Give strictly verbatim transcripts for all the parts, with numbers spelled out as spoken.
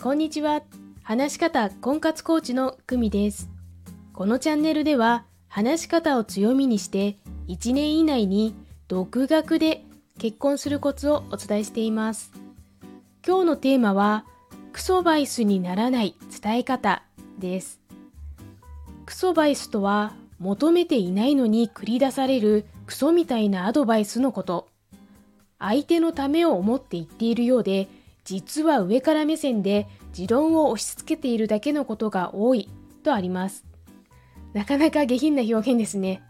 こんにちは。話し方婚活コーチの久美です。このチャンネルでは話し方を強みにしていちねん以内に独学で結婚するコツをお伝えしています。今日のテーマはクソバイスにならない伝え方です。クソバイスとは求めていないのに繰り出されるクソみたいなアドバイスのこと。相手のためを思って言っているようで、実は上から目線で持論を押し付けているだけのことが多いとあります。なかなか下品な表現ですね。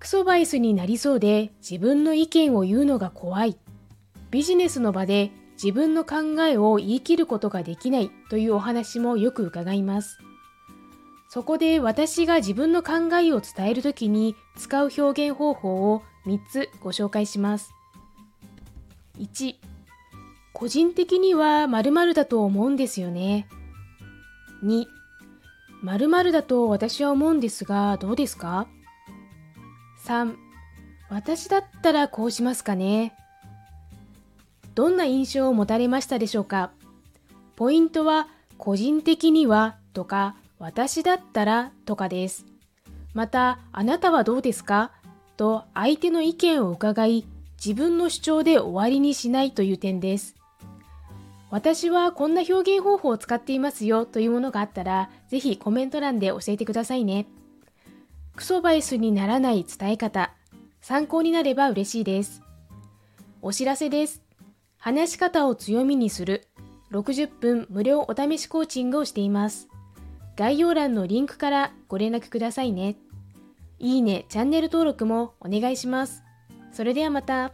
クソバイスになりそうで自分の意見を言うのが怖い。ビジネスの場で自分の考えを言い切ることができないというお話もよく伺います。そこで私が自分の考えを伝えるときに使う表現方法をみっつご紹介します。いち. 個人的には〇〇だと思うんですよね。に. 〇〇だと私は思うんですがどうですか？さん. 私だったらこうしますかね。どんな印象を持たれましたでしょうか？ポイントは個人的にはとか私だったらとかです。またあなたはどうですか？と相手の意見を伺い自分の主張で終わりにしないという点です。私はこんな表現方法を使っていますよというものがあったら、ぜひコメント欄で教えてくださいね。クソバイスにならない伝え方、参考になれば嬉しいです。お知らせです。話し方を強みにするろくじゅっぷん無料お試しコーチングをしています。概要欄のリンクからご連絡くださいね。いいね、チャンネル登録もお願いします。それではまた。